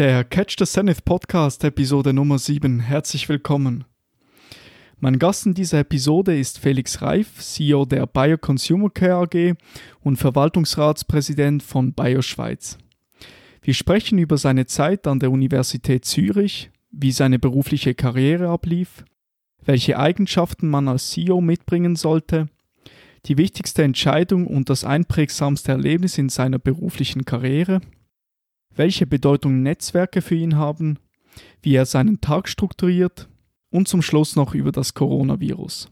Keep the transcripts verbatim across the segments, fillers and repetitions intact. Der Catch the Zenith Podcast Episode Nummer sieben. Herzlich willkommen. Mein Gast in dieser Episode ist Felix Reif, C E O der Bayer Consumer Care A G und Verwaltungsratspräsident von Bayer Schweiz. Wir sprechen über seine Zeit an der Universität Zürich, wie seine berufliche Karriere ablief, welche Eigenschaften man als C E O mitbringen sollte, die wichtigste Entscheidung und das einprägsamste Erlebnis in seiner beruflichen Karriere, welche Bedeutung Netzwerke für ihn haben, wie er seinen Tag strukturiert und zum Schluss noch über das Coronavirus.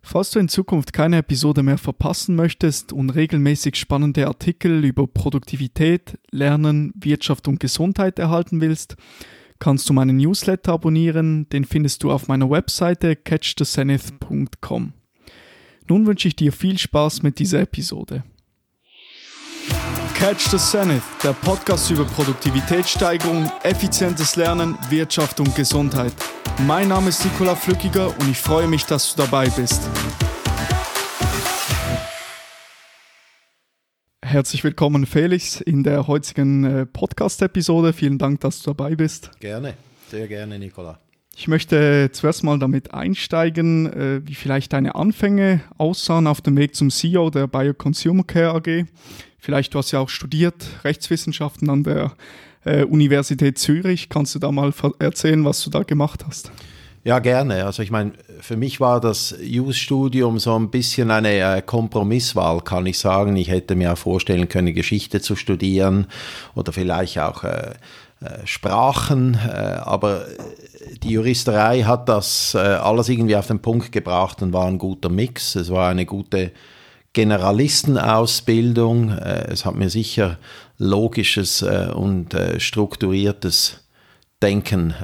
Falls du in Zukunft keine Episode mehr verpassen möchtest und regelmäßig spannende Artikel über Produktivität, Lernen, Wirtschaft und Gesundheit erhalten willst, kannst du meinen Newsletter abonnieren, den findest du auf meiner Webseite catch the zenith dot com. Nun wünsche ich dir viel Spaß mit dieser Episode. Catch the Zenith, der Podcast über Produktivitätssteigerung, effizientes Lernen, Wirtschaft und Gesundheit. Mein Name ist Nikola Flückiger und ich freue mich, dass du dabei bist. Herzlich willkommen, Felix, in der heutigen Podcast-Episode. Vielen Dank, dass du dabei bist. Gerne, sehr gerne, Nikola. Ich möchte zuerst mal damit einsteigen, wie vielleicht deine Anfänge aussahen auf dem Weg zum C E O der Bayer Consumer Care A G. Vielleicht, du hast ja auch studiert, Rechtswissenschaften an der äh, Universität Zürich. Kannst du da mal ver- erzählen, was du da gemacht hast? Ja, gerne. Also ich meine, für mich war das Jus-Studium so ein bisschen eine äh, Kompromisswahl, kann ich sagen. Ich hätte mir auch vorstellen können, Geschichte zu studieren oder vielleicht auch äh, Sprachen, aber die Juristerei hat das alles irgendwie auf den Punkt gebracht und war ein guter Mix. Es war eine gute Generalistenausbildung. Es hat mir sicher logisches und strukturiertes Denken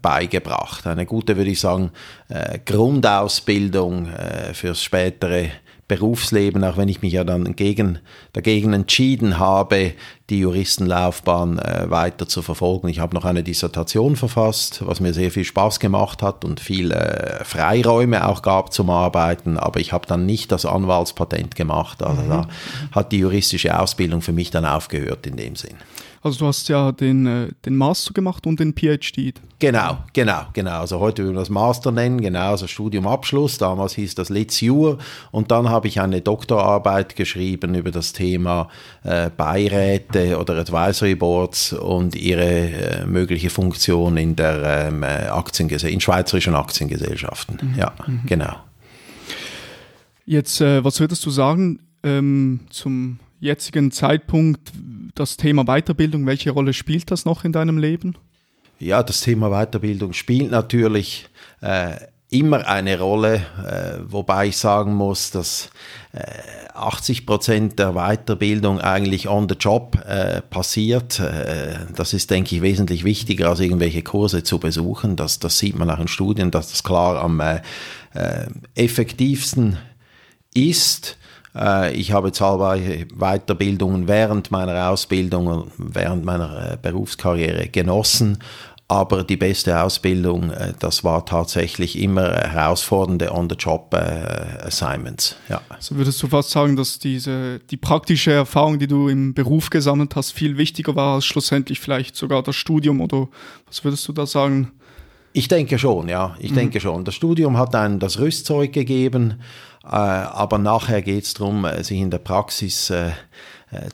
beigebracht. Eine gute, würde ich sagen, Grundausbildung fürs spätere Berufsleben, auch wenn ich mich ja dann gegen, dagegen entschieden habe, die Juristenlaufbahn äh, weiter zu verfolgen. Ich habe noch eine Dissertation verfasst, was mir sehr viel Spaß gemacht hat und viel äh, Freiräume auch gab zum Arbeiten, aber ich habe dann nicht das Anwaltspatent gemacht. Also mhm. da hat die juristische Ausbildung für mich dann aufgehört in dem Sinn. Also du hast ja den, den Master gemacht und den P H D. Genau, genau, genau. Also heute würden wir das Master nennen, genau, also Studiumabschluss. Damals hieß das Lezjur. Und dann habe ich eine Doktorarbeit geschrieben über das Thema äh, Beiräte oder Advisory Boards und ihre äh, mögliche Funktion in der ähm, Aktienges- in schweizerischen Aktiengesellschaften. Mhm. Ja, mhm. genau. Jetzt, äh, was würdest du sagen ähm, zum jetzigen Zeitpunkt, das Thema Weiterbildung, welche Rolle spielt das noch in deinem Leben? Ja, das Thema Weiterbildung spielt natürlich äh, immer eine Rolle, äh, wobei ich sagen muss, dass achtzig Prozent der Weiterbildung eigentlich on the job äh, passiert. Äh, das ist, denke ich, wesentlich wichtiger, als irgendwelche Kurse zu besuchen. Das, das sieht man auch in Studien, dass das klar am äh, äh, effektivsten ist. Ich habe zahlreiche Weiterbildungen während meiner Ausbildung und während meiner Berufskarriere genossen, aber die beste Ausbildung, das war tatsächlich immer herausfordernde On-the-Job-Assignments. Ja. Also würdest du fast sagen, dass diese, die praktische Erfahrung, die du im Beruf gesammelt hast, viel wichtiger war als schlussendlich vielleicht sogar das Studium, oder was würdest du da sagen? Ich denke schon, ja, ich mhm. denke schon. Das Studium hat einem das Rüstzeug gegeben, aber nachher geht es darum, sich in der Praxis äh,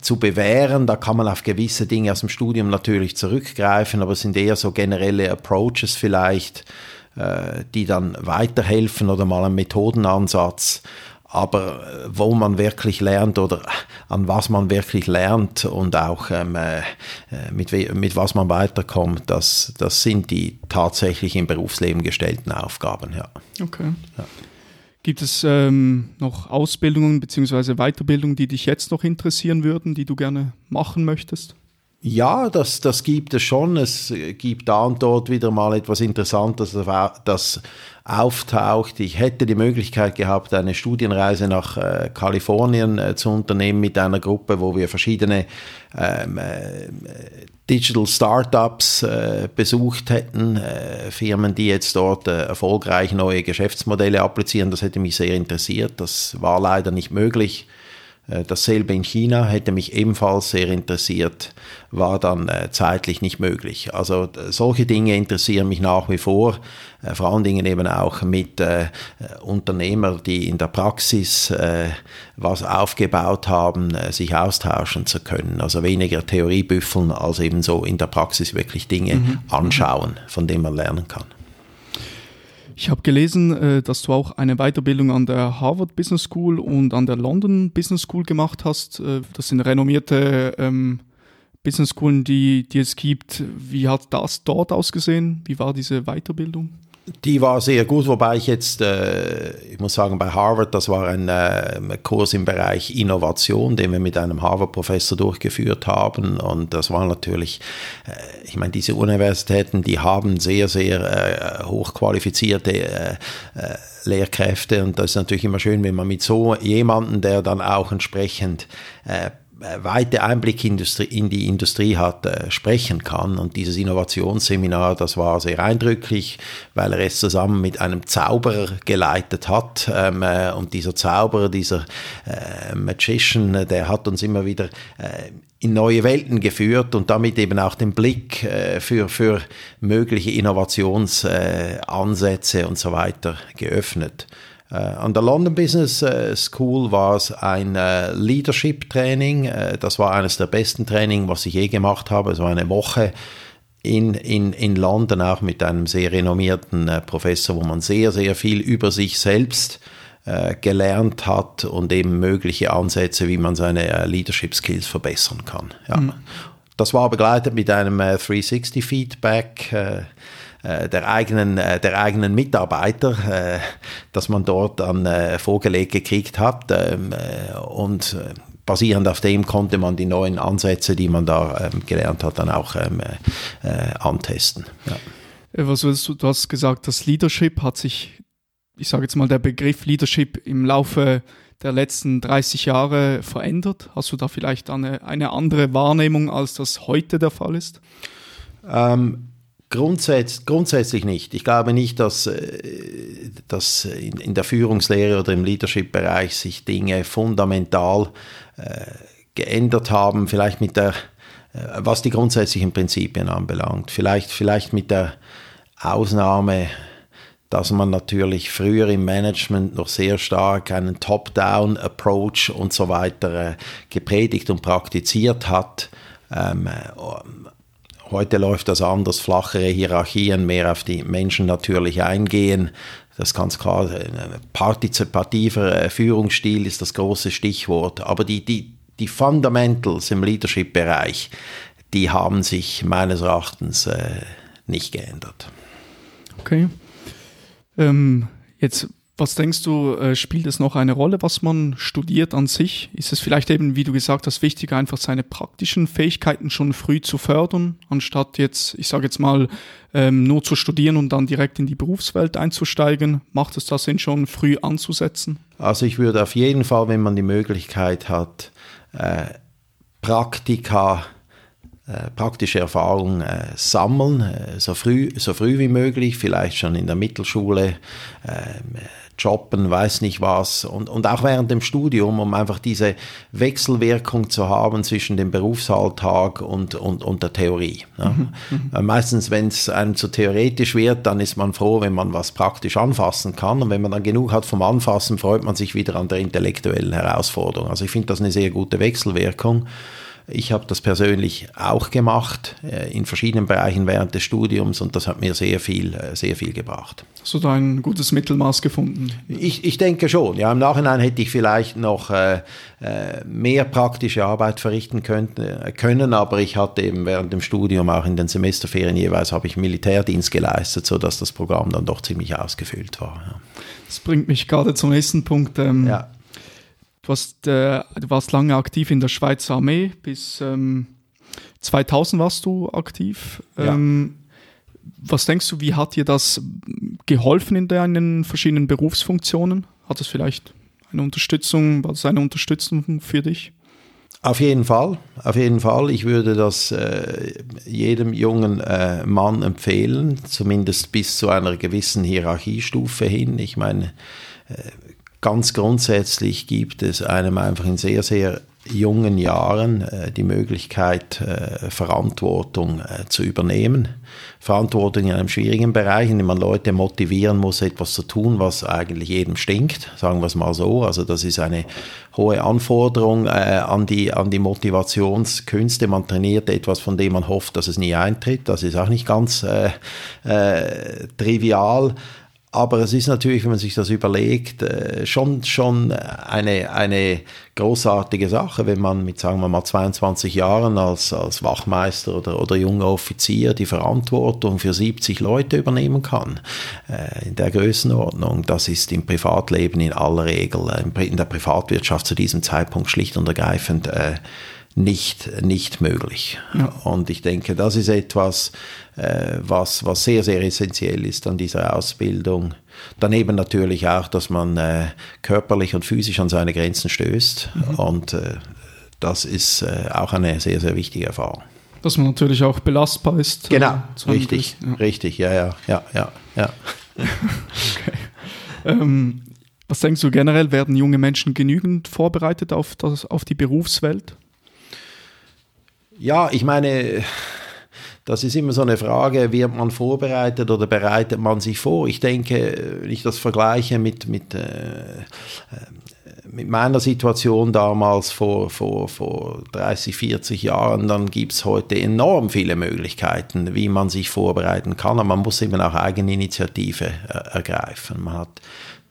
zu bewähren. Da kann man auf gewisse Dinge aus dem Studium natürlich zurückgreifen, aber es sind eher so generelle Approaches vielleicht, äh, die dann weiterhelfen oder mal einen Methodenansatz. Aber wo man wirklich lernt oder an was man wirklich lernt und auch ähm, äh, mit, we- mit was man weiterkommt, das, das sind die tatsächlich im Berufsleben gestellten Aufgaben. Ja. Okay. Ja. Gibt es ähm, noch Ausbildungen bzw. Weiterbildungen, die dich jetzt noch interessieren würden, die du gerne machen möchtest? Ja, das, das gibt es schon. Es gibt da und dort wieder mal etwas Interessantes, das auftaucht. Ich hätte die Möglichkeit gehabt, eine Studienreise nach äh, Kalifornien äh, zu unternehmen mit einer Gruppe, wo wir verschiedene ähm, äh, Digital Startups äh, besucht hätten, äh, Firmen, die jetzt dort äh, erfolgreich neue Geschäftsmodelle applizieren. Das hätte mich sehr interessiert. Das war leider nicht möglich. Dasselbe in China hätte mich ebenfalls sehr interessiert, war dann zeitlich nicht möglich. Also solche Dinge interessieren mich nach wie vor, vor allen Dingen eben auch mit äh, Unternehmern, die in der Praxis äh, was aufgebaut haben, sich austauschen zu können. Also weniger Theorie büffeln, als eben so in der Praxis wirklich Dinge mhm. anschauen, von denen man lernen kann. Ich habe gelesen, dass du auch eine Weiterbildung an der Harvard Business School und an der London Business School gemacht hast. Das sind renommierte ähm, Business Schools, die, die es gibt. Wie hat das dort ausgesehen? Wie war diese Weiterbildung? Die war sehr gut, wobei ich jetzt, äh, ich muss sagen, bei Harvard, das war ein äh, Kurs im Bereich Innovation, den wir mit einem Harvard-Professor durchgeführt haben, und das war natürlich, äh, ich meine, diese Universitäten, die haben sehr, sehr äh, hochqualifizierte äh, äh, Lehrkräfte, und das ist natürlich immer schön, wenn man mit so jemandem, der dann auch entsprechend äh, weite Einblick in die Industrie hat, äh, sprechen kann. Und dieses Innovationsseminar, das war sehr eindrücklich, weil er es zusammen mit einem Zauberer geleitet hat. Ähm, äh, und dieser Zauberer, dieser äh, Magician, der hat uns immer wieder äh, in neue Welten geführt und damit eben auch den Blick äh, für, für mögliche Innovationsansätze äh, und so weiter geöffnet. Uh, an der London Business uh, School war es ein uh, Leadership-Training. Uh, das war eines der besten Trainings, was ich je gemacht habe. Es war eine Woche in, in, in London, auch mit einem sehr renommierten uh, Professor, wo man sehr, sehr viel über sich selbst uh, gelernt hat und eben mögliche Ansätze, wie man seine uh, Leadership-Skills verbessern kann. Ja. Mhm. Das war begleitet mit einem uh, three sixty Feedback, uh, Der eigenen, der eigenen Mitarbeiter, das man dort dann vorgelegt gekriegt hat, und basierend auf dem konnte man die neuen Ansätze, die man da gelernt hat, dann auch antesten. Ja. Was würdest du, du hast gesagt, das Leadership hat sich, ich sage jetzt mal, der Begriff Leadership im Laufe der letzten dreißig Jahre verändert. Hast du da vielleicht eine, eine andere Wahrnehmung, als das heute der Fall ist? Ähm, Grundsätzlich, grundsätzlich nicht. Ich glaube nicht, dass, dass in der Führungslehre oder im Leadership-Bereich sich Dinge fundamental äh, geändert haben, vielleicht mit der, was die grundsätzlichen Prinzipien anbelangt. Vielleicht, vielleicht mit der Ausnahme, dass man natürlich früher im Management noch sehr stark einen Top-Down-Approach und so weiter äh, gepredigt und praktiziert hat. Ähm, Heute läuft das anders, flachere Hierarchien, mehr auf die Menschen natürlich eingehen. Das ist ganz klar, partizipativer Führungsstil ist das große Stichwort. Aber die, die, die Fundamentals im Leadership-Bereich, die haben sich meines Erachtens äh, nicht geändert. Okay. Ähm, jetzt, was denkst du, spielt es noch eine Rolle, was man studiert an sich? Ist es vielleicht eben, wie du gesagt hast, wichtig, einfach seine praktischen Fähigkeiten schon früh zu fördern, anstatt jetzt, ich sage jetzt mal, nur zu studieren und dann direkt in die Berufswelt einzusteigen? Macht es das Sinn, schon früh anzusetzen? Also ich würde auf jeden Fall, wenn man die Möglichkeit hat, Praktika, praktische Erfahrung äh, sammeln, äh, so früh, so früh wie möglich, vielleicht schon in der Mittelschule, äh, jobben, weiß nicht was, und, und auch während dem Studium, um einfach diese Wechselwirkung zu haben zwischen dem Berufsalltag und, und, und der Theorie. Ja. Mhm. Äh, meistens, wenn es einem zu theoretisch wird, dann ist man froh, wenn man was praktisch anfassen kann, und wenn man dann genug hat vom Anfassen, freut man sich wieder an der intellektuellen Herausforderung. Also ich finde das eine sehr gute Wechselwirkung. Ich habe das persönlich auch gemacht, in verschiedenen Bereichen während des Studiums, und das hat mir sehr viel, sehr viel gebracht. Hast du da ein gutes Mittelmaß gefunden? Ich, ich denke schon. Ja, im Nachhinein hätte ich vielleicht noch äh, mehr praktische Arbeit verrichten könnte, können, aber ich hatte eben während dem Studium, auch in den Semesterferien jeweils, habe ich Militärdienst geleistet, sodass das Programm dann doch ziemlich ausgefüllt war. Ja. Das bringt mich gerade zum nächsten Punkt. Ähm, ja. Du warst, äh, du warst lange aktiv in der Schweizer Armee, bis ähm, zweitausend warst du aktiv. Ähm, ja. Was denkst du, wie hat dir das geholfen in deinen verschiedenen Berufsfunktionen? Hat es vielleicht eine Unterstützung, war das eine Unterstützung für dich? Auf jeden Fall, auf jeden Fall. Ich würde das äh, jedem jungen äh, Mann empfehlen, zumindest bis zu einer gewissen Hierarchiestufe hin. Ich meine, äh, Ganz grundsätzlich gibt es einem einfach in sehr, sehr jungen Jahren äh, die Möglichkeit, äh, Verantwortung äh, zu übernehmen. Verantwortung in einem schwierigen Bereich, indem man Leute motivieren muss, etwas zu tun, was eigentlich jedem stinkt, sagen wir es mal so. Also das ist eine hohe Anforderung äh, an die, an die Motivationskünste. Man trainiert etwas, von dem man hofft, dass es nie eintritt. Das ist auch nicht ganz äh, äh, trivial. Aber es ist natürlich, wenn man sich das überlegt, schon, schon eine, eine großartige Sache, wenn man mit, sagen wir mal, zweiundzwanzig Jahren als, als Wachmeister oder, oder junger Offizier die Verantwortung für siebzig Leute übernehmen kann. In der Größenordnung, das ist im Privatleben in aller Regel, in der Privatwirtschaft zu diesem Zeitpunkt schlicht und ergreifend äh, nicht, nicht möglich. Ja. Und ich denke, das ist etwas, äh, was, was sehr, sehr essentiell ist an dieser Ausbildung. Daneben natürlich auch, dass man äh, körperlich und physisch an seine Grenzen stößt. Mhm. Und äh, das ist äh, auch eine sehr, sehr wichtige Erfahrung. Dass man natürlich auch belastbar ist. Genau, äh, richtig, ja. richtig, ja, ja, ja, ja. ja. Okay. Ähm, was denkst du generell, werden junge Menschen genügend vorbereitet auf, das, auf die Berufswelt? Ja, ich meine, das ist immer so eine Frage, wird man vorbereitet oder bereitet man sich vor? Ich denke, wenn ich das vergleiche mit, mit, äh, mit meiner Situation damals vor, vor, vor dreißig, vierzig Jahren, dann gibt es heute enorm viele Möglichkeiten, wie man sich vorbereiten kann. Aber man muss eben auch Eigeninitiative äh, ergreifen. Man hat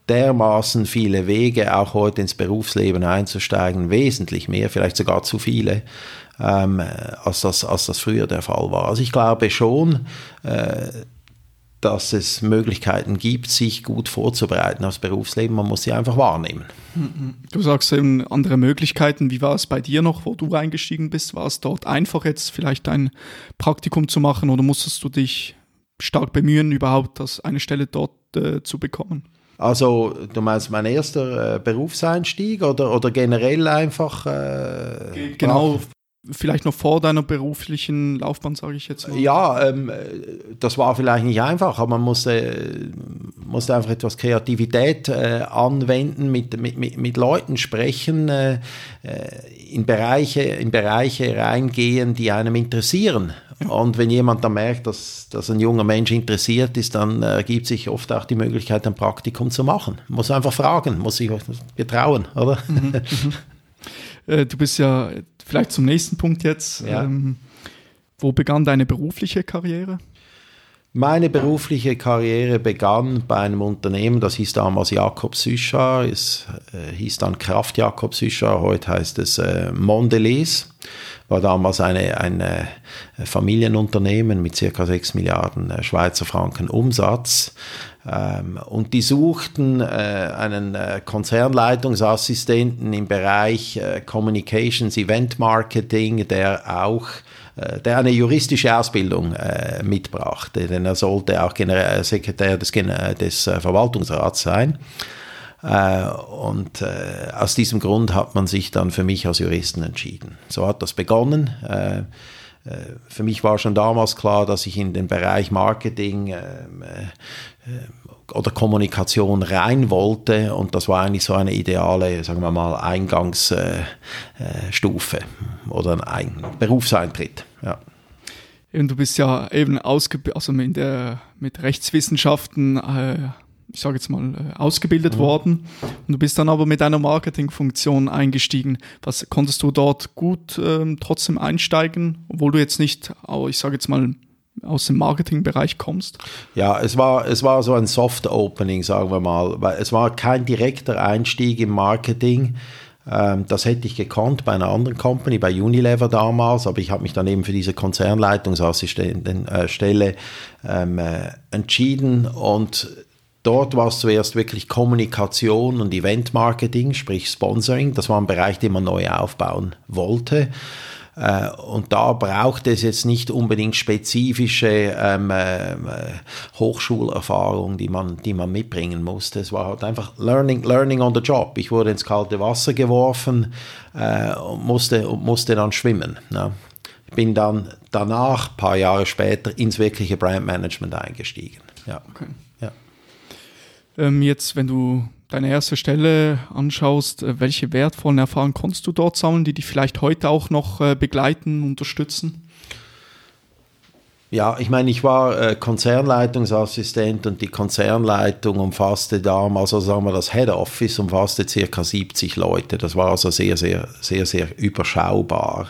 dermaßen viele Wege, auch heute ins Berufsleben einzusteigen, wesentlich mehr, vielleicht sogar zu viele, ähm, als das, als das früher der Fall war. Also ich glaube schon, äh, dass es Möglichkeiten gibt, sich gut vorzubereiten aufs Berufsleben. Man muss sie einfach wahrnehmen. Du sagst eben andere Möglichkeiten. Wie war es bei dir noch, wo du eingestiegen bist? War es dort einfach, jetzt vielleicht ein Praktikum zu machen, oder musstest du dich stark bemühen, überhaupt das eine Stelle dort äh, zu bekommen? Also, du meinst mein erster äh, Berufseinstieg oder, oder generell einfach? Äh, genau, vielleicht noch vor deiner beruflichen Laufbahn, sage ich jetzt mal. Ja, ähm, das war vielleicht nicht einfach, aber man musste, musste einfach etwas Kreativität äh, anwenden, mit, mit, mit, mit Leuten sprechen, äh, in Bereiche, in Bereiche reingehen, die einem interessieren. Und wenn jemand dann merkt, dass, dass ein junger Mensch interessiert ist, dann ergibt sich oft auch die Möglichkeit, ein Praktikum zu machen. Muss einfach fragen, muss sich betrauen, oder? Mhm. äh, du bist ja vielleicht zum nächsten Punkt jetzt. Ja. Ähm, wo begann deine berufliche Karriere? Meine berufliche Karriere begann bei einem Unternehmen, das hieß damals Jacobs Suchard, es äh, hieß dann Kraft Jacobs Suchard, heute heißt es äh, Mondelez. War damals eine, ein äh, Familienunternehmen mit ca. sechs Milliarden äh, Schweizer Franken Umsatz. Ähm, und die suchten äh, einen äh, Konzernleitungsassistenten im Bereich äh, Communications, Event Marketing, der auch der eine juristische Ausbildung äh, mitbrachte, denn er sollte auch General- Sekretär des, Gen- des äh, Verwaltungsrats sein. Äh, und äh, aus diesem Grund hat man sich dann für mich als Juristen entschieden. So hat das begonnen. Äh, für mich war schon damals klar, dass ich in den Bereich Marketing äh, äh, oder Kommunikation rein wollte, und das war eigentlich so eine ideale, sagen wir mal, Eingangsstufe äh, oder ein Berufseintritt. Ja. Und du bist ja eben ausgeb- also in der, mit Rechtswissenschaften, äh, ich sage jetzt mal, äh, ausgebildet mhm. worden, und du bist dann aber mit einer Marketingfunktion eingestiegen. Was konntest du dort gut ähm, trotzdem einsteigen, obwohl du jetzt nicht, ich sage jetzt mal, aus dem Marketingbereich kommst? Ja, es war, es war so ein Soft-Opening, sagen wir mal. Es war kein direkter Einstieg im Marketing. Das hätte ich gekonnt bei einer anderen Company, bei Unilever damals, aber ich habe mich dann eben für diese Konzernleitungsassistentenstelle entschieden, und dort war es zuerst wirklich Kommunikation und Event-Marketing, sprich Sponsoring. Das war ein Bereich, den man neu aufbauen wollte. Und da braucht es jetzt nicht unbedingt spezifische ähm, äh, Hochschulerfahrung, die man, die man mitbringen musste. Es war halt einfach Learning, Learning on the Job. Ich wurde ins kalte Wasser geworfen äh, und musste, und musste dann schwimmen. Ne? Ich bin dann danach, ein paar Jahre später, ins wirkliche Brandmanagement eingestiegen. Ja. Okay. Ja. Ähm, jetzt, wenn du deine erste Stelle anschaust, welche wertvollen Erfahrungen konntest du dort sammeln, die dich vielleicht heute auch noch äh, begleiten, unterstützen? Ja, ich meine, ich war äh, Konzernleitungsassistent und die Konzernleitung umfasste damals, also sagen wir das Head Office, umfasste ca. siebzig Leute. Das war also sehr, sehr, sehr, sehr überschaubar.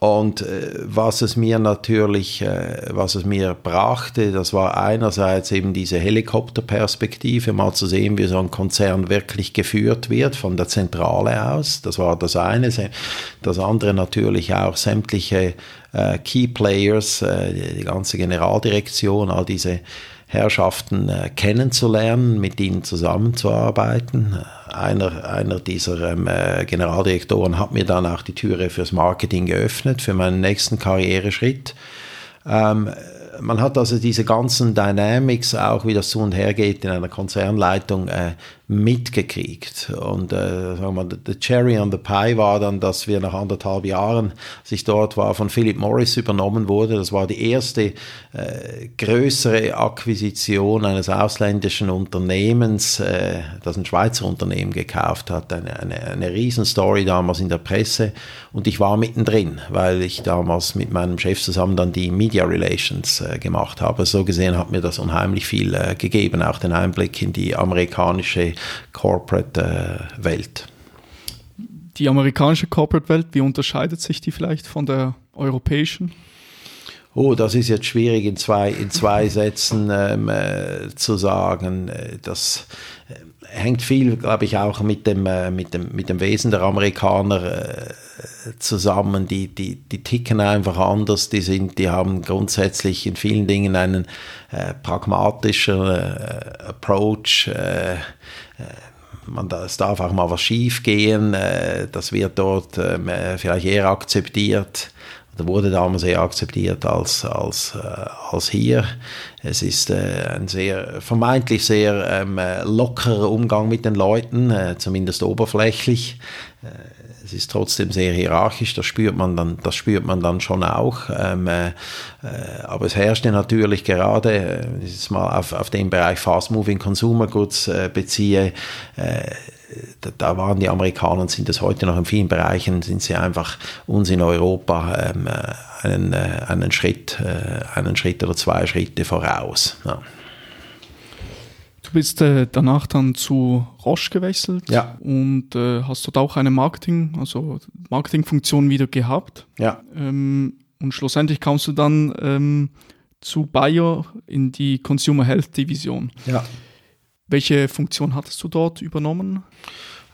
Und äh, was es mir natürlich, äh, was es mir brachte, das war einerseits eben diese Helikopterperspektive, mal zu sehen, wie so ein Konzern wirklich geführt wird von der Zentrale aus. Das war das eine. Das andere natürlich auch sämtliche Key Players, die ganze Generaldirektion, all diese Herrschaften kennenzulernen, mit ihnen zusammenzuarbeiten. Einer, einer dieser Generaldirektoren hat mir dann auch die Türe fürs Marketing geöffnet, für meinen nächsten Karriereschritt. Man hat also diese ganzen Dynamics, auch wie das zu und her geht, in einer Konzernleitung äh, mitgekriegt. Und äh, sagen wir, the cherry on the pie war dann, dass wir nach anderthalb Jahren, als ich dort war, von Philip Morris übernommen wurde. Das war die erste äh, größere Akquisition eines ausländischen Unternehmens, äh, das ein Schweizer Unternehmen gekauft hat. Eine, eine, eine Riesenstory damals in der Presse. Und ich war mittendrin, weil ich damals mit meinem Chef zusammen dann die Media Relations äh, gemacht habe. So gesehen hat mir das unheimlich viel äh, gegeben, auch den Einblick in die amerikanische Corporate-Welt. Die amerikanische Corporate-Welt, wie unterscheidet sich die vielleicht von der europäischen? Oh, das ist jetzt schwierig in zwei, in zwei Sätzen ähm, äh, zu sagen. Das äh, hängt viel, glaube ich, auch mit dem, äh, mit dem, mit dem Wesen der Amerikaner äh, zusammen. Die, die, die ticken einfach anders, die, sind, die haben grundsätzlich in vielen Dingen einen äh, pragmatischen äh, Approach, äh, äh, Man, es darf auch mal was schief gehen, äh, das wird dort äh, vielleicht eher akzeptiert, oder wurde damals eher akzeptiert als, als, äh, als hier. Es ist äh, ein sehr, vermeintlich sehr ähm, lockerer Umgang mit den Leuten, äh, zumindest oberflächlich. Äh, Es ist trotzdem sehr hierarchisch, das spürt man dann, das spürt man dann schon auch. Ähm, äh, aber es herrschte natürlich gerade, wenn ich jetzt mal auf, auf den Bereich Fast-Moving Consumer Goods äh, beziehe, äh, da waren die Amerikaner und sind es heute noch in vielen Bereichen, sind sie einfach uns in Europa ähm, einen, äh, einen, Schritt, äh, einen Schritt oder zwei Schritte voraus. Ja. Du bist äh, danach dann zu Roche gewechselt, ja, und äh, hast dort auch eine Marketing, also Marketingfunktion wieder gehabt. Ja. Ähm, und schlussendlich kamst du dann ähm, zu Bayer in die Consumer Health Division. Ja. Welche Funktion hattest du dort übernommen?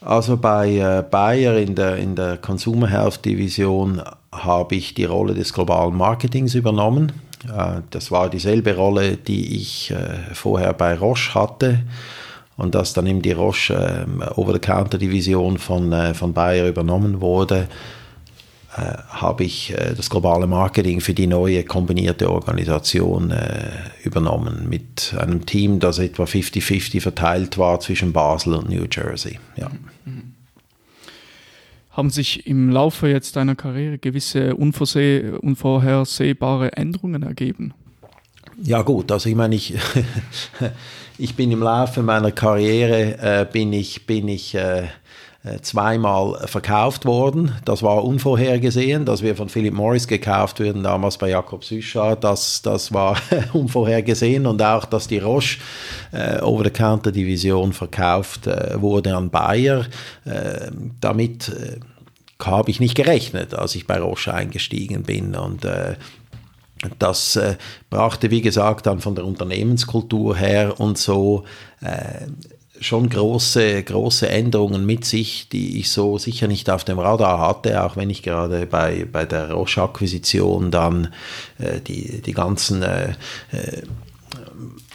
Also bei äh, Bayer in der, in der Consumer Health Division habe ich die Rolle des globalen Marketings übernommen. Das war dieselbe Rolle, die ich äh, vorher bei Roche hatte und dass dann eben die Roche äh, Over-the-Counter-Division von, äh, von Bayer übernommen wurde, äh, habe ich äh, das globale Marketing für die neue kombinierte Organisation äh, übernommen mit einem Team, das etwa fifty-fifty verteilt war zwischen Basel und New Jersey. Ja. Mhm. Haben sich im Laufe jetzt deiner Karriere gewisse unvorse- unvorhersehbare Änderungen ergeben? Ja gut, also ich meine, ich, ich bin im Laufe meiner Karriere äh, bin ich, bin ich äh, zweimal verkauft worden. Das war unvorhergesehen, dass wir von Philip Morris gekauft wurden, damals bei Jacobs Suchard. Das, das war unvorhergesehen. Und auch, dass die Roche äh, Over-the-Counter-Division verkauft äh, wurde an Bayer. Äh, damit äh, habe ich nicht gerechnet, als ich bei Roche eingestiegen bin. Und äh, das äh, brachte, wie gesagt, dann von der Unternehmenskultur her und so äh, schon große, große Änderungen mit sich, die ich so sicher nicht auf dem Radar hatte, auch wenn ich gerade bei, bei der Roche-Akquisition dann äh, die, die ganzen äh, äh,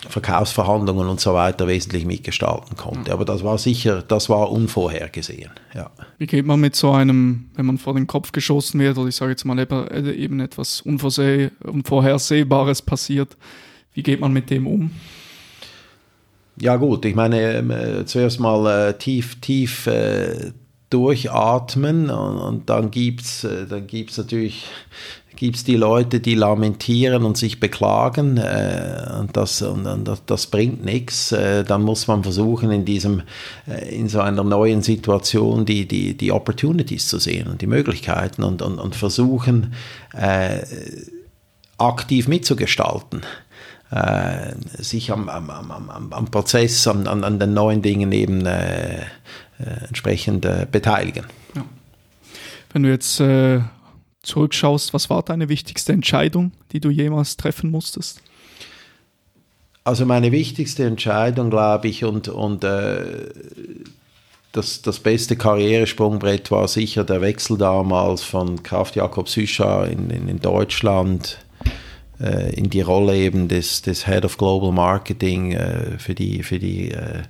Verkaufsverhandlungen und so weiter wesentlich mitgestalten konnte. Aber das war sicher, das war unvorhergesehen. Ja. Wie geht man mit so einem, wenn man vor den Kopf geschossen wird, oder ich sage jetzt mal eben etwas Unvorse- Unvorhersehbares passiert, wie geht man mit dem um? Ja gut, ich meine, äh, zuerst mal äh, tief, tief äh, durchatmen und, und dann gibt's, äh, dann gibt's natürlich gibt es die Leute, die lamentieren und sich beklagen, äh, und, das, und, und das, das bringt nichts. Äh, dann muss man versuchen, in, diesem, äh, in so einer neuen Situation die, die, die Opportunities zu sehen und die Möglichkeiten und, und, und versuchen, äh, aktiv mitzugestalten. Äh, sich am, am, am, am Prozess, an, an den neuen Dingen eben äh, äh, entsprechend äh, beteiligen. Ja. Wenn du jetzt äh, zurückschaust, was war deine wichtigste Entscheidung, die du jemals treffen musstest? Also meine wichtigste Entscheidung, glaube ich, und, und äh, das, das beste Karrieresprungbrett war sicher der Wechsel damals von Kraft Jacobs Suchard in, in, in Deutschland in die Rolle eben des, des Head of Global Marketing äh, für die, für die äh,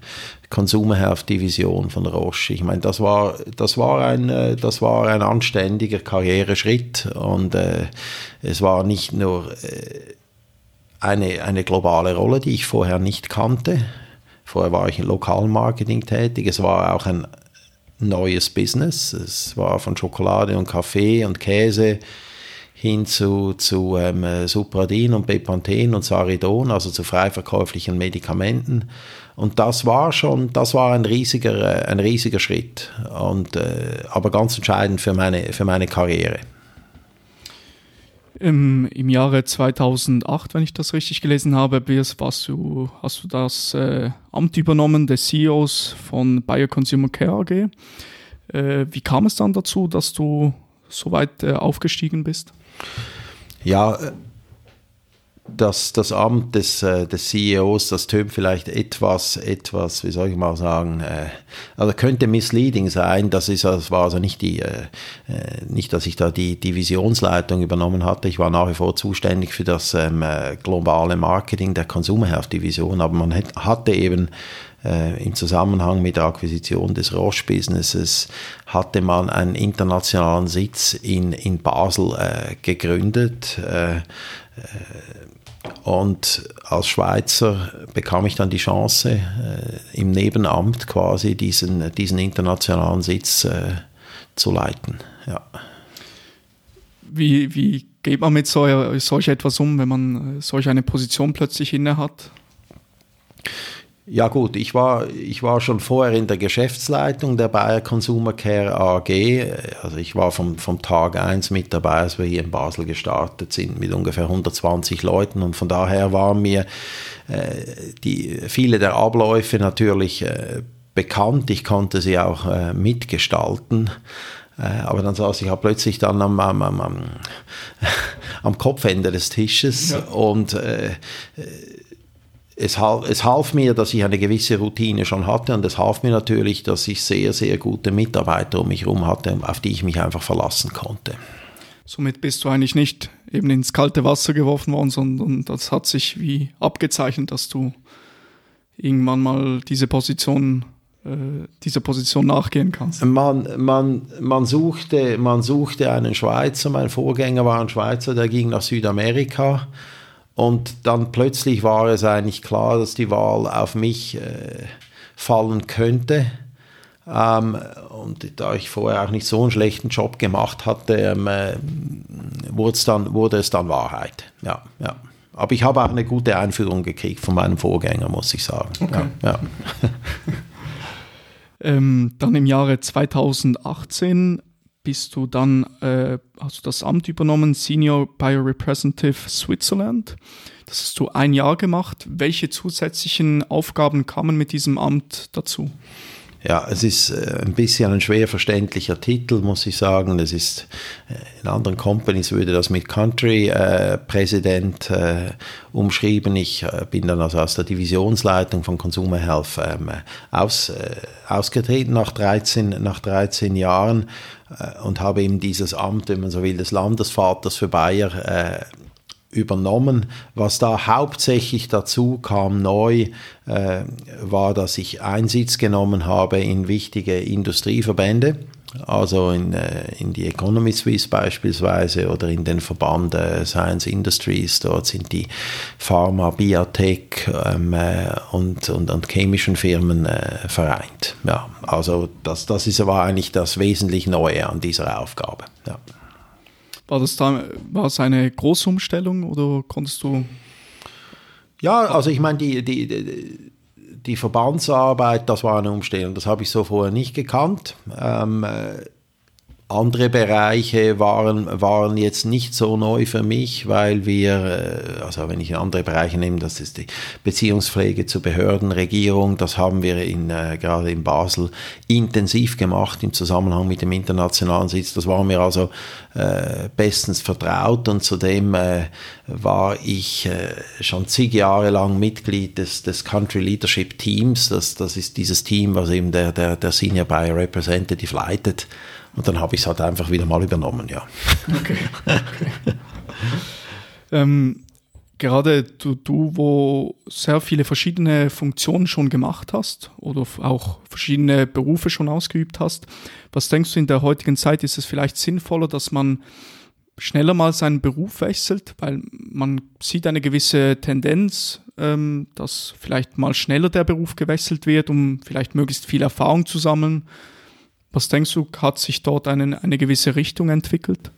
Consumer Health Division von Roche. Ich meine, das war, das war ein, äh, das war ein anständiger Karriereschritt und äh, es war nicht nur äh, eine, eine globale Rolle, die ich vorher nicht kannte. Vorher war ich im Lokalmarketing tätig. Es war auch ein neues Business. Es war von Schokolade und Kaffee und Käse hin zu, zu ähm, Supradin und Bepanthen und Saridon, also zu frei verkäuflichen Medikamenten. Und das war schon, das war ein riesiger, äh, ein riesiger Schritt, und, äh, aber ganz entscheidend für meine, für meine Karriere. Im, im Jahre zweitausendacht, wenn ich das richtig gelesen habe, warst du, hast du das äh, Amt übernommen des C E Os von Bayer Consumer Care A G. Äh, wie kam es dann dazu, dass du so weit äh, aufgestiegen bist? Ja, das, das Amt des, des C E Os, das tönt vielleicht etwas, etwas, wie soll ich mal sagen, äh, also könnte misleading sein. Das ist, das war also nicht die, äh, nicht, dass ich da die Divisionsleitung übernommen hatte. Ich war nach wie vor zuständig für das ähm, globale Marketing der Consumer Health Division, aber man hatte eben Äh, im Zusammenhang mit der Akquisition des Roche-Businesses hatte man einen internationalen Sitz in, in Basel äh, gegründet. Äh, äh, und als Schweizer bekam ich dann die Chance, äh, im Nebenamt quasi diesen, diesen internationalen Sitz äh, zu leiten. Ja. Wie, wie geht man mit so, solch etwas um, wenn man solch eine Position plötzlich inne hat? Ja gut, ich war, ich war schon vorher in der Geschäftsleitung der Bayer Consumer Care A G. Also ich war vom, vom Tag eins mit dabei, als wir hier in Basel gestartet sind mit ungefähr hundertzwanzig Leuten, und von daher waren mir äh, die, viele der Abläufe natürlich äh, bekannt. Ich konnte sie auch äh, mitgestalten. Aber dann saß ich halt plötzlich dann am, am, am, am Kopfende des Tisches, ja. und äh, Es half, es half mir, dass ich eine gewisse Routine schon hatte, und es half mir natürlich, dass ich sehr, sehr gute Mitarbeiter um mich herum hatte, auf die ich mich einfach verlassen konnte. Somit bist du eigentlich nicht eben ins kalte Wasser geworfen worden, sondern das hat sich wie abgezeichnet, dass du irgendwann mal diese Position dieser Position nachgehen kannst. Man, man, man, suchte, man suchte einen Schweizer. Mein Vorgänger war ein Schweizer, der ging nach Südamerika. Und dann plötzlich war es eigentlich klar, dass die Wahl auf mich äh, fallen könnte. Ähm, und da ich vorher auch nicht so einen schlechten Job gemacht hatte, ähm, äh, wurde es dann, wurde es dann Wahrheit. Ja, ja. Aber ich habe auch eine gute Einführung gekriegt von meinem Vorgänger, muss ich sagen. Okay. Ja, ja. ähm, dann im Jahre zweitausendachtzehn bist du dann, äh, hast du das Amt übernommen, Senior Buyer Representative Switzerland. Das hast du ein Jahr gemacht. Welche zusätzlichen Aufgaben kamen mit diesem Amt dazu? Ja, es ist äh, ein bisschen ein schwer verständlicher Titel, muss ich sagen. Es ist, in anderen Companies würde das mit Country-Präsident äh, äh, umschrieben. Ich äh, bin dann also aus der Divisionsleitung von Consumer Health ähm, aus, äh, ausgetreten nach dreizehn, nach dreizehn Jahren äh, und habe eben dieses Amt, wenn man so will, des Landesvaters für Bayer äh, übernommen. Was da hauptsächlich dazu kam neu, äh, war, dass ich Einsitz genommen habe in wichtige Industrieverbände, also in, äh, in die Economy Suisse beispielsweise oder in den Verband äh, Science Industries. Dort sind die Pharma, Biotech ähm, äh, und, und, und chemischen Firmen äh, vereint. Ja, also das, das ist, war eigentlich das wesentlich Neue an dieser Aufgabe. Ja. War das da, war es eine große Umstellung oder konntest du? Ja, also ich meine, die, die, die Die Verbandsarbeit, das war eine Umstellung, das habe ich so vorher nicht gekannt. Ähm, andere Bereiche waren, waren jetzt nicht so neu für mich, weil wir, also wenn ich andere Bereiche nehme, das ist die Beziehungspflege zu Behörden, Regierung, das haben wir in, äh, gerade in Basel intensiv gemacht im Zusammenhang mit dem internationalen Sitz. Das war mir also äh, bestens vertraut und zudem äh, war ich äh, schon zig Jahre lang Mitglied des, des Country Leadership Teams. Das, das ist dieses Team, was eben der, der, der Senior Buyer Representative leitet. Und dann habe ich es halt einfach wieder mal übernommen, ja. Okay. okay. ähm, gerade du, du, wo sehr viele verschiedene Funktionen schon gemacht hast oder auch verschiedene Berufe schon ausgeübt hast, was denkst du, in der heutigen Zeit ist es vielleicht sinnvoller, dass man schneller mal seinen Beruf wechselt, weil man sieht eine gewisse Tendenz, ähm, dass vielleicht mal schneller der Beruf gewechselt wird, um vielleicht möglichst viel Erfahrung zu sammeln? Was denkst du, hat sich dort eine, eine gewisse Richtung entwickelt?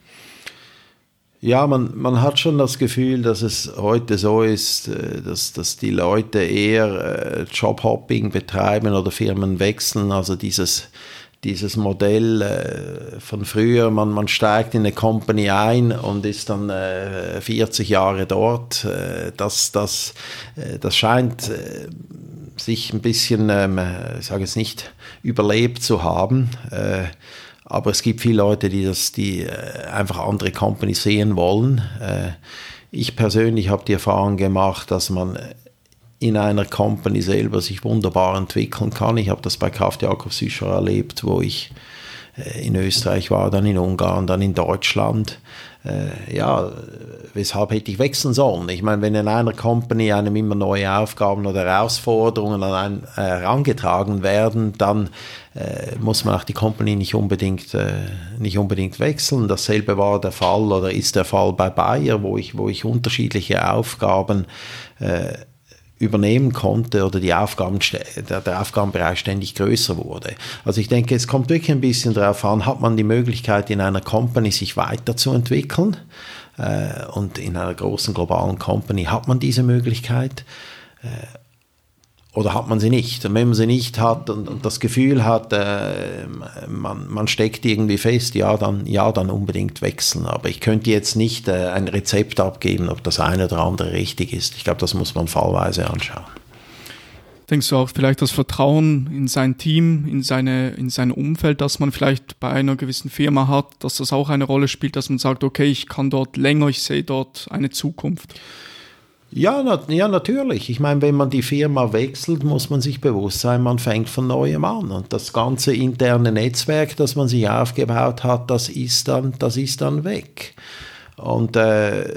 Ja, man, man hat schon das Gefühl, dass es heute so ist, dass, dass die Leute eher Jobhopping betreiben oder Firmen wechseln. Also dieses, dieses Modell von früher, man, man steigt in eine Company ein und ist dann vierzig Jahre dort. Das, das, das scheint sich ein bisschen, ähm, ich sage jetzt nicht, überlebt zu haben. Äh, aber es gibt viele Leute, die das, die äh, einfach andere Companies sehen wollen. Äh, ich persönlich habe die Erfahrung gemacht, dass man in einer Company selber sich wunderbar entwickeln kann. Ich habe das bei Kraft Jacobs Suchard erlebt, wo ich äh, in Österreich war, dann in Ungarn, dann in Deutschland. Ja, weshalb hätte ich wechseln sollen? Ich meine, wenn in einer Company einem immer neue Aufgaben oder Herausforderungen an einen herangetragen werden, dann äh, muss man auch die Company nicht unbedingt, äh, nicht unbedingt wechseln. Dasselbe war der Fall oder ist der Fall bei Bayer, wo ich, wo ich unterschiedliche Aufgaben äh, übernehmen konnte oder die Aufgaben, der Aufgabenbereich ständig größer wurde. Also ich denke, es kommt wirklich ein bisschen darauf an, hat man die Möglichkeit, in einer Company sich weiterzuentwickeln, und in einer großen globalen Company hat man diese Möglichkeit oder hat man sie nicht. Und wenn man sie nicht hat und, und das Gefühl hat, man, man steckt irgendwie fest, ja dann, ja, dann unbedingt wechseln. Aber ich könnte jetzt nicht ein Rezept abgeben, ob das eine oder andere richtig ist. Ich glaube, das muss man fallweise anschauen. Denkst du auch vielleicht das Vertrauen in sein Team, in seine, in sein Umfeld, das man vielleicht bei einer gewissen Firma hat, dass das auch eine Rolle spielt, dass man sagt, okay, ich kann dort länger, ich sehe dort eine Zukunft? Ja, na, ja, natürlich. Ich meine, wenn man die Firma wechselt, muss man sich bewusst sein, man fängt von Neuem an. Und das ganze interne Netzwerk, das man sich aufgebaut hat, das ist dann, das ist dann weg. Und äh,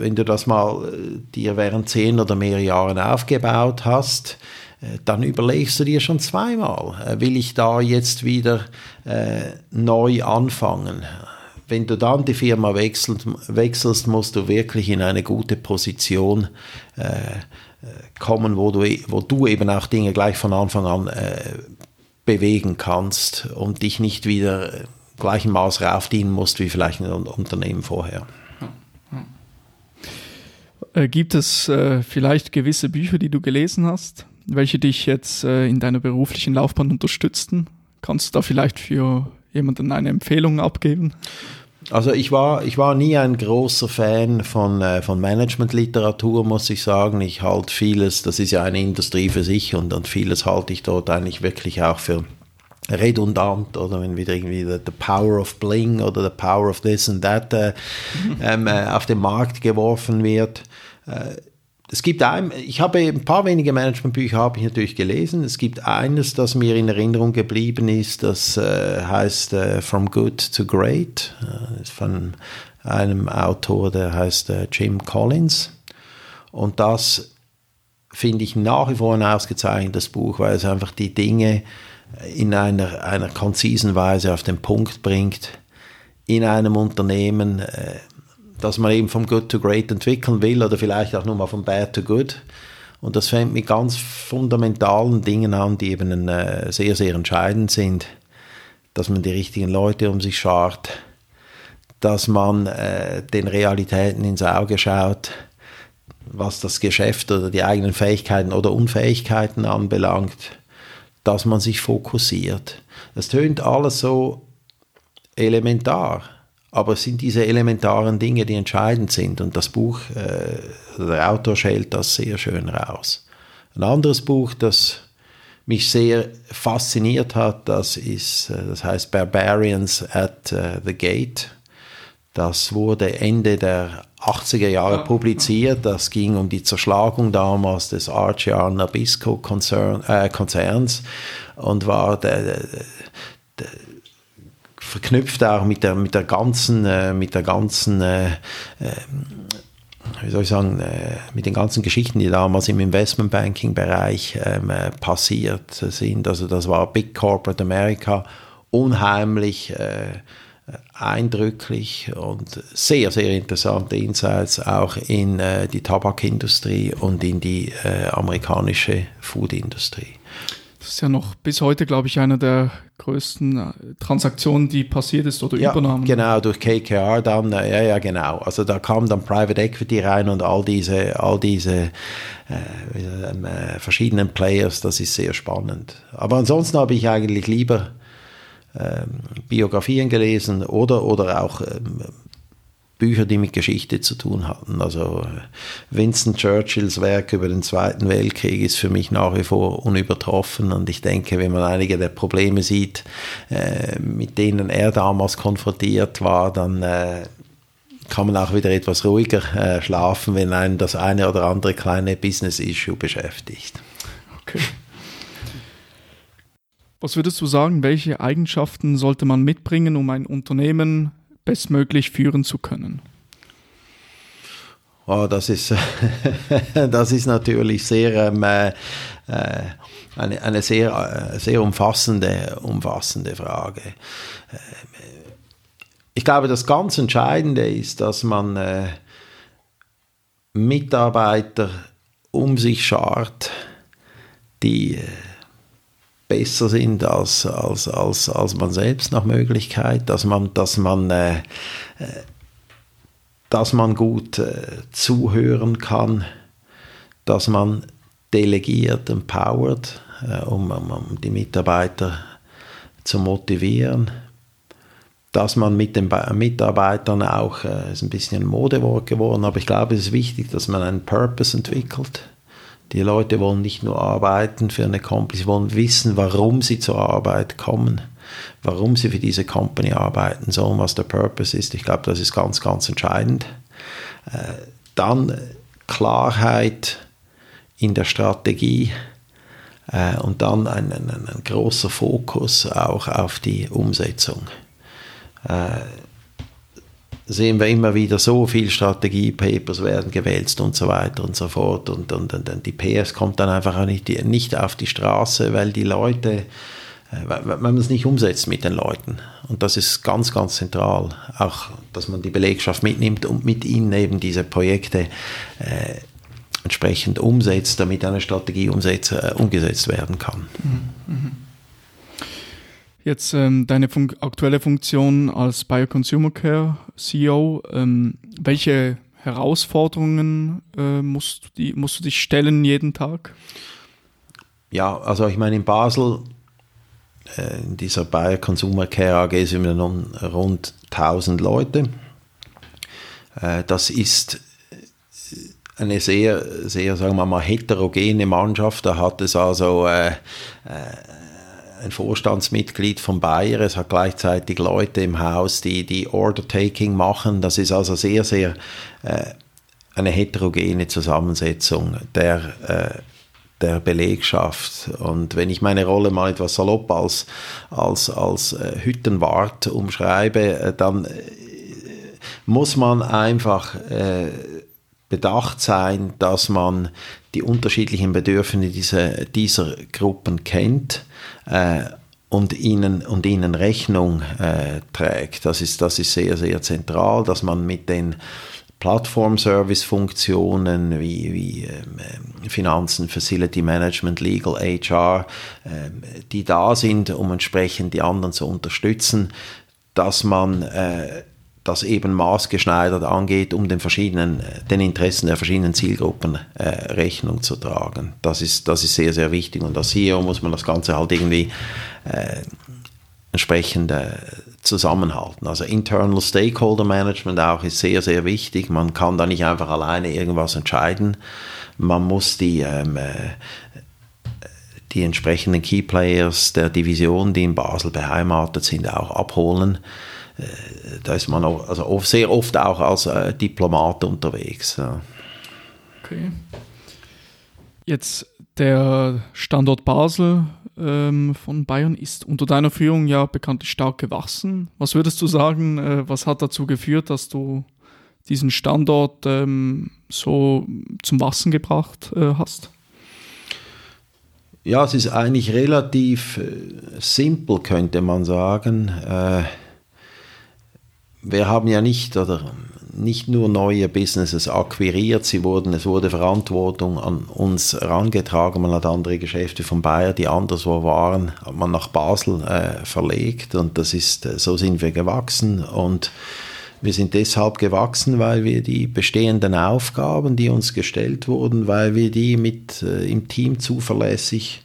wenn du das mal äh, dir während zehn oder mehr Jahren aufgebaut hast, äh, dann überlegst du dir schon zweimal, äh, will ich da jetzt wieder äh, neu anfangen? Wenn du dann die Firma wechselst, wechselst musst du wirklich in eine gute Position äh, kommen, wo du, wo du eben auch Dinge gleich von Anfang an äh, bewegen kannst und dich nicht wieder äh, gleichen Maß raufdienen musst wie vielleicht ein Unternehmen vorher. Gibt es äh, vielleicht gewisse Bücher, die du gelesen hast, welche dich jetzt äh, in deiner beruflichen Laufbahn unterstützten? Kannst du da vielleicht für jemanden eine Empfehlung abgeben? Also ich war, ich war nie ein großer Fan von, von Managementliteratur, muss ich sagen. Ich halte vieles, das ist ja eine Industrie für sich und, und vieles halte ich dort eigentlich wirklich auch für redundant oder wenn wieder irgendwie the, the Power of Bling oder the Power of This and That äh, ähm, äh, auf den Markt geworfen wird. Äh, es gibt ein, ich habe ein paar wenige Managementbücher habe ich natürlich gelesen. Es gibt eines, das mir in Erinnerung geblieben ist, das äh, heißt äh, From Good to Great, äh, ist von einem Autor, der heißt äh, Jim Collins, und das finde ich nach wie vor ein ausgezeichnetes Buch, weil es einfach die Dinge in einer, einer konzisen Weise auf den Punkt bringt, in einem Unternehmen, äh, das man eben vom Good to Great entwickeln will oder vielleicht auch nur mal vom Bad to Good. Und das fängt mit ganz fundamentalen Dingen an, die eben äh, sehr, sehr entscheidend sind, dass man die richtigen Leute um sich schart, dass man äh, den Realitäten ins Auge schaut, was das Geschäft oder die eigenen Fähigkeiten oder Unfähigkeiten anbelangt, dass man sich fokussiert. Das tönt alles so elementar, aber es sind diese elementaren Dinge, die entscheidend sind. Und das Buch, äh, der Autor schält das sehr schön raus. Ein anderes Buch, das mich sehr fasziniert hat, das ist, das heißt Barbarians at the Gate. Das wurde Ende der achtziger Jahre publiziert. Das ging um die Zerschlagung damals des Archer-Nabisco-Konzerns äh, und war der, der, der, verknüpft auch mit der, mit der ganzen, äh, mit der ganzen äh, äh, wie soll ich sagen, äh, mit den ganzen Geschichten, die damals im Investmentbanking-Bereich ähm, äh, passiert sind. Also das war Big Corporate America, unheimlich äh, eindrücklich und sehr, sehr interessante Insights auch in äh, die Tabakindustrie und in die äh, amerikanische Foodindustrie. Das ist ja noch bis heute, glaube ich, eine der größten Transaktionen, die passiert ist oder ja, Übernahmen. Genau, durch K K R dann, ja, ja, genau. Also da kam dann Private Equity rein und all diese, all diese äh, äh, verschiedenen Players, das ist sehr spannend. Aber ansonsten habe ich eigentlich lieber äh, Biografien gelesen oder, oder auch äh, Bücher, die mit Geschichte zu tun hatten. Also Winston Churchills Werk über den Zweiten Weltkrieg ist für mich nach wie vor unübertroffen. Und ich denke, wenn man einige der Probleme sieht, äh, mit denen er damals konfrontiert war, dann äh, kann man auch wieder etwas ruhiger äh, schlafen, wenn einen das eine oder andere kleine Business-Issue beschäftigt. Okay. Was würdest du sagen, welche Eigenschaften sollte man mitbringen, um ein Unternehmen bestmöglich führen zu können? Oh, das ist, das ist natürlich sehr, ähm, äh, eine, eine sehr, sehr umfassende, umfassende Frage. Ich glaube, das ganz Entscheidende ist, dass man äh, Mitarbeiter um sich schart, die äh, besser sind als, als, als, als man selbst nach Möglichkeit, dass man, dass man, äh, dass man gut äh, zuhören kann, dass man delegiert, empowert, äh, um, um, um die Mitarbeiter zu motivieren, dass man mit den Be- Mitarbeitern auch, äh, ist ein bisschen ein Modewort geworden, aber ich glaube, es ist wichtig, dass man einen Purpose entwickelt. Die Leute wollen nicht nur arbeiten für eine Company, sie wollen wissen, warum sie zur Arbeit kommen, warum sie für diese Company arbeiten sollen, was der Purpose ist. Ich glaube, das ist ganz, ganz entscheidend. Dann Klarheit in der Strategie und dann ein, ein, ein großer Fokus auch auf die Umsetzung. Sehen wir immer wieder, so viele Strategie-Papers werden gewälzt und so weiter und so fort. Und, und, und die P S kommt dann einfach auch nicht, nicht auf die Straße, weil die Leute, weil man es nicht umsetzt mit den Leuten. Und das ist ganz, ganz zentral. Auch, dass man die Belegschaft mitnimmt und mit ihnen eben diese Projekte äh, entsprechend umsetzt, damit eine Strategie umsetzt, äh, umgesetzt werden kann. Mhm. Jetzt ähm, deine fun- aktuelle Funktion als Bayer Consumer Care C E O. Ähm, welche Herausforderungen äh, musst, die, musst du dich stellen jeden Tag? Ja, also ich meine, in Basel, äh, in dieser Bayer Consumer Care A G sind wir nun rund tausend Leute. Äh, das ist eine sehr, sehr, sagen wir mal, heterogene Mannschaft. Da hat es also äh, äh, ein Vorstandsmitglied von Bayer, es hat gleichzeitig Leute im Haus, die die Order-Taking machen. Das ist also sehr, sehr äh, eine heterogene Zusammensetzung der, äh, der Belegschaft. Und wenn ich meine Rolle mal etwas salopp als, als, als äh, Hüttenwart umschreibe, äh, dann äh, muss man einfach äh, bedacht sein, dass man die unterschiedlichen Bedürfnisse dieser, dieser Gruppen kennt äh, und, ihnen, und ihnen Rechnung äh, trägt. Das ist, das ist sehr, sehr zentral, dass man mit den Plattform-Service-Funktionen wie, wie ähm, Finanzen, Facility Management, Legal, H R, äh, die da sind, um entsprechend die anderen zu unterstützen, dass man äh, das eben maßgeschneidert angeht, um den verschiedenen, den Interessen der verschiedenen Zielgruppen äh, Rechnung zu tragen. Das ist, das ist sehr, sehr wichtig, und als C E O muss man das Ganze halt irgendwie äh, entsprechend äh, zusammenhalten. Also Internal Stakeholder Management auch ist sehr, sehr wichtig. Man kann da nicht einfach alleine irgendwas entscheiden. Man muss die ähm, äh, die entsprechenden Key Players der Division, die in Basel beheimatet sind, auch abholen. Da ist man auch, also sehr oft auch als äh, Diplomat unterwegs. Ja. Okay. Jetzt der Standort Basel ähm, von Bayern ist unter deiner Führung ja bekanntlich stark gewachsen. Was würdest du sagen, äh, was hat dazu geführt, dass du diesen Standort ähm, so zum Wachsen gebracht äh, hast? Ja, es ist eigentlich relativ äh, simpel, könnte man sagen. Äh, wir haben ja nicht, oder nicht nur neue Businesses akquiriert, sie wurden, es wurde Verantwortung an uns herangetragen, man hat andere Geschäfte von Bayer, die anderswo waren, hat man nach Basel äh, verlegt, und das ist, so sind wir gewachsen. Und wir sind deshalb gewachsen, weil wir die bestehenden Aufgaben, die uns gestellt wurden, weil wir die mit äh, im Team zuverlässig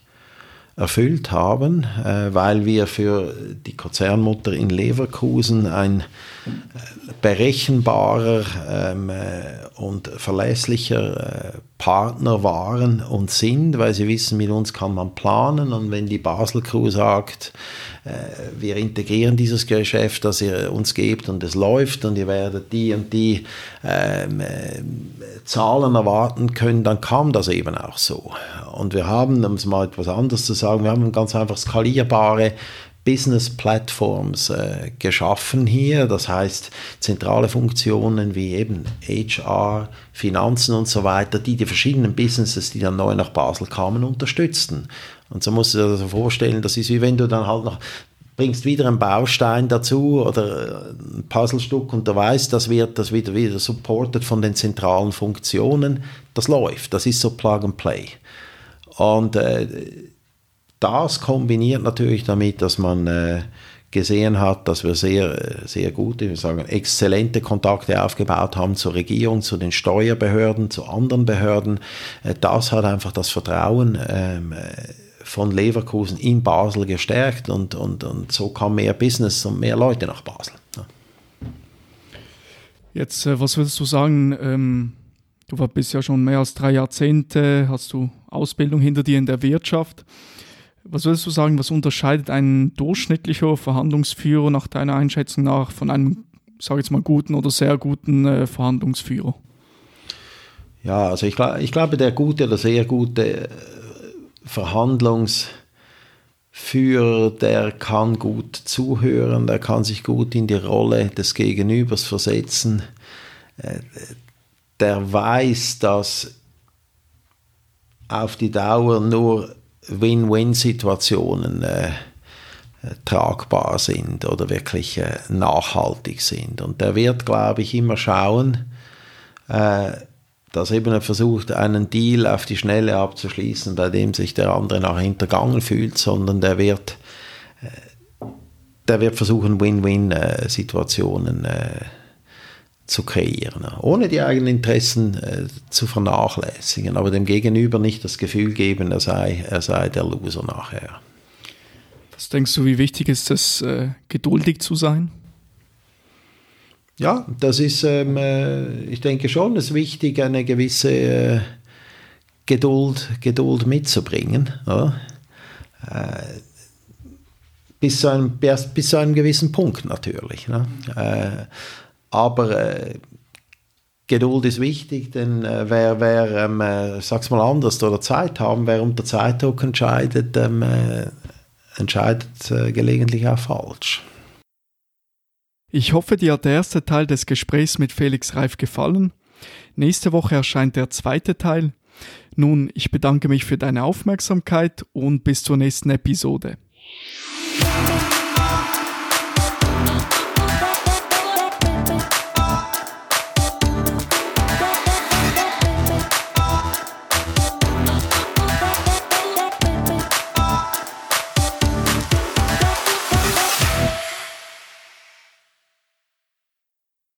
erfüllt haben, äh, weil wir für die Konzernmutter in Leverkusen ein äh, berechenbarer ähm, äh, und verlässlicher äh, Partner waren und sind, weil sie wissen, mit uns kann man planen, und wenn die Basel Crew sagt, äh, wir integrieren dieses Geschäft, das ihr uns gebt, und es läuft, und ihr werdet die und die ähm, äh, Zahlen erwarten können, dann kam das eben auch so. Und wir haben, um es mal etwas anders zu sagen, wir haben ganz einfach skalierbare Business Platforms äh, geschaffen hier, das heißt zentrale Funktionen wie eben H R, Finanzen und so weiter, die die verschiedenen Businesses, die dann neu nach Basel kamen, unterstützten. Und so musst du dir das vorstellen, das ist wie wenn du dann halt noch bringst wieder einen Baustein dazu oder ein Puzzlestück, und du weißt, das wird das wieder, wieder supported von den zentralen Funktionen, das läuft, das ist so Plug and Play. Und äh, das kombiniert natürlich damit, dass man äh, gesehen hat, dass wir sehr, sehr gute, wir sagen, exzellente Kontakte aufgebaut haben zur Regierung, zu den Steuerbehörden, zu anderen Behörden. Äh, das hat einfach das Vertrauen äh, von Leverkusen in Basel gestärkt, und, und, und so kam mehr Business und mehr Leute nach Basel. Ja. Jetzt, äh, was würdest du sagen, ähm, du bist ja schon mehr als drei Jahrzehnte, hast du Ausbildung hinter dir in der Wirtschaft. Was würdest du sagen, was unterscheidet ein durchschnittlicher Verhandlungsführer nach deiner Einschätzung nach von einem, sage ich jetzt mal, guten oder sehr guten äh, Verhandlungsführer? Ja, also ich, ich glaube, der gute oder sehr gute Verhandlungsführer, der kann gut zuhören, der kann sich gut in die Rolle des Gegenübers versetzen, der weiß, dass auf die Dauer nur Win-Win-Situationen äh, äh, tragbar sind oder wirklich äh, nachhaltig sind. Und der wird, glaube ich, immer schauen, äh, dass eben er versucht, einen Deal auf die Schnelle abzuschließen, bei dem sich der andere nachher hintergangen fühlt, sondern der wird, äh, der wird versuchen, Win-Win-Situationen äh, zu kreieren, ohne die eigenen Interessen äh, zu vernachlässigen, aber dem Gegenüber nicht das Gefühl geben, er sei, er sei der Loser nachher. Was denkst du, wie wichtig ist es, äh, geduldig zu sein? Ja, das ist, ähm, äh, ich denke schon, es ist wichtig, eine gewisse äh, Geduld, Geduld mitzubringen, oder? Äh, bis, zu einem, bis zu einem gewissen Punkt natürlich. Ne? Äh, Aber äh, Geduld ist wichtig, denn äh, wer, wer ähm, äh, sag's mal anders, oder Zeit haben, wer unter Zeitdruck entscheidet, ähm, äh, entscheidet äh, gelegentlich auch falsch. Ich hoffe, dir hat der erste Teil des Gesprächs mit Felix Reif gefallen. Nächste Woche erscheint der zweite Teil. Nun, ich bedanke mich für deine Aufmerksamkeit und bis zur nächsten Episode.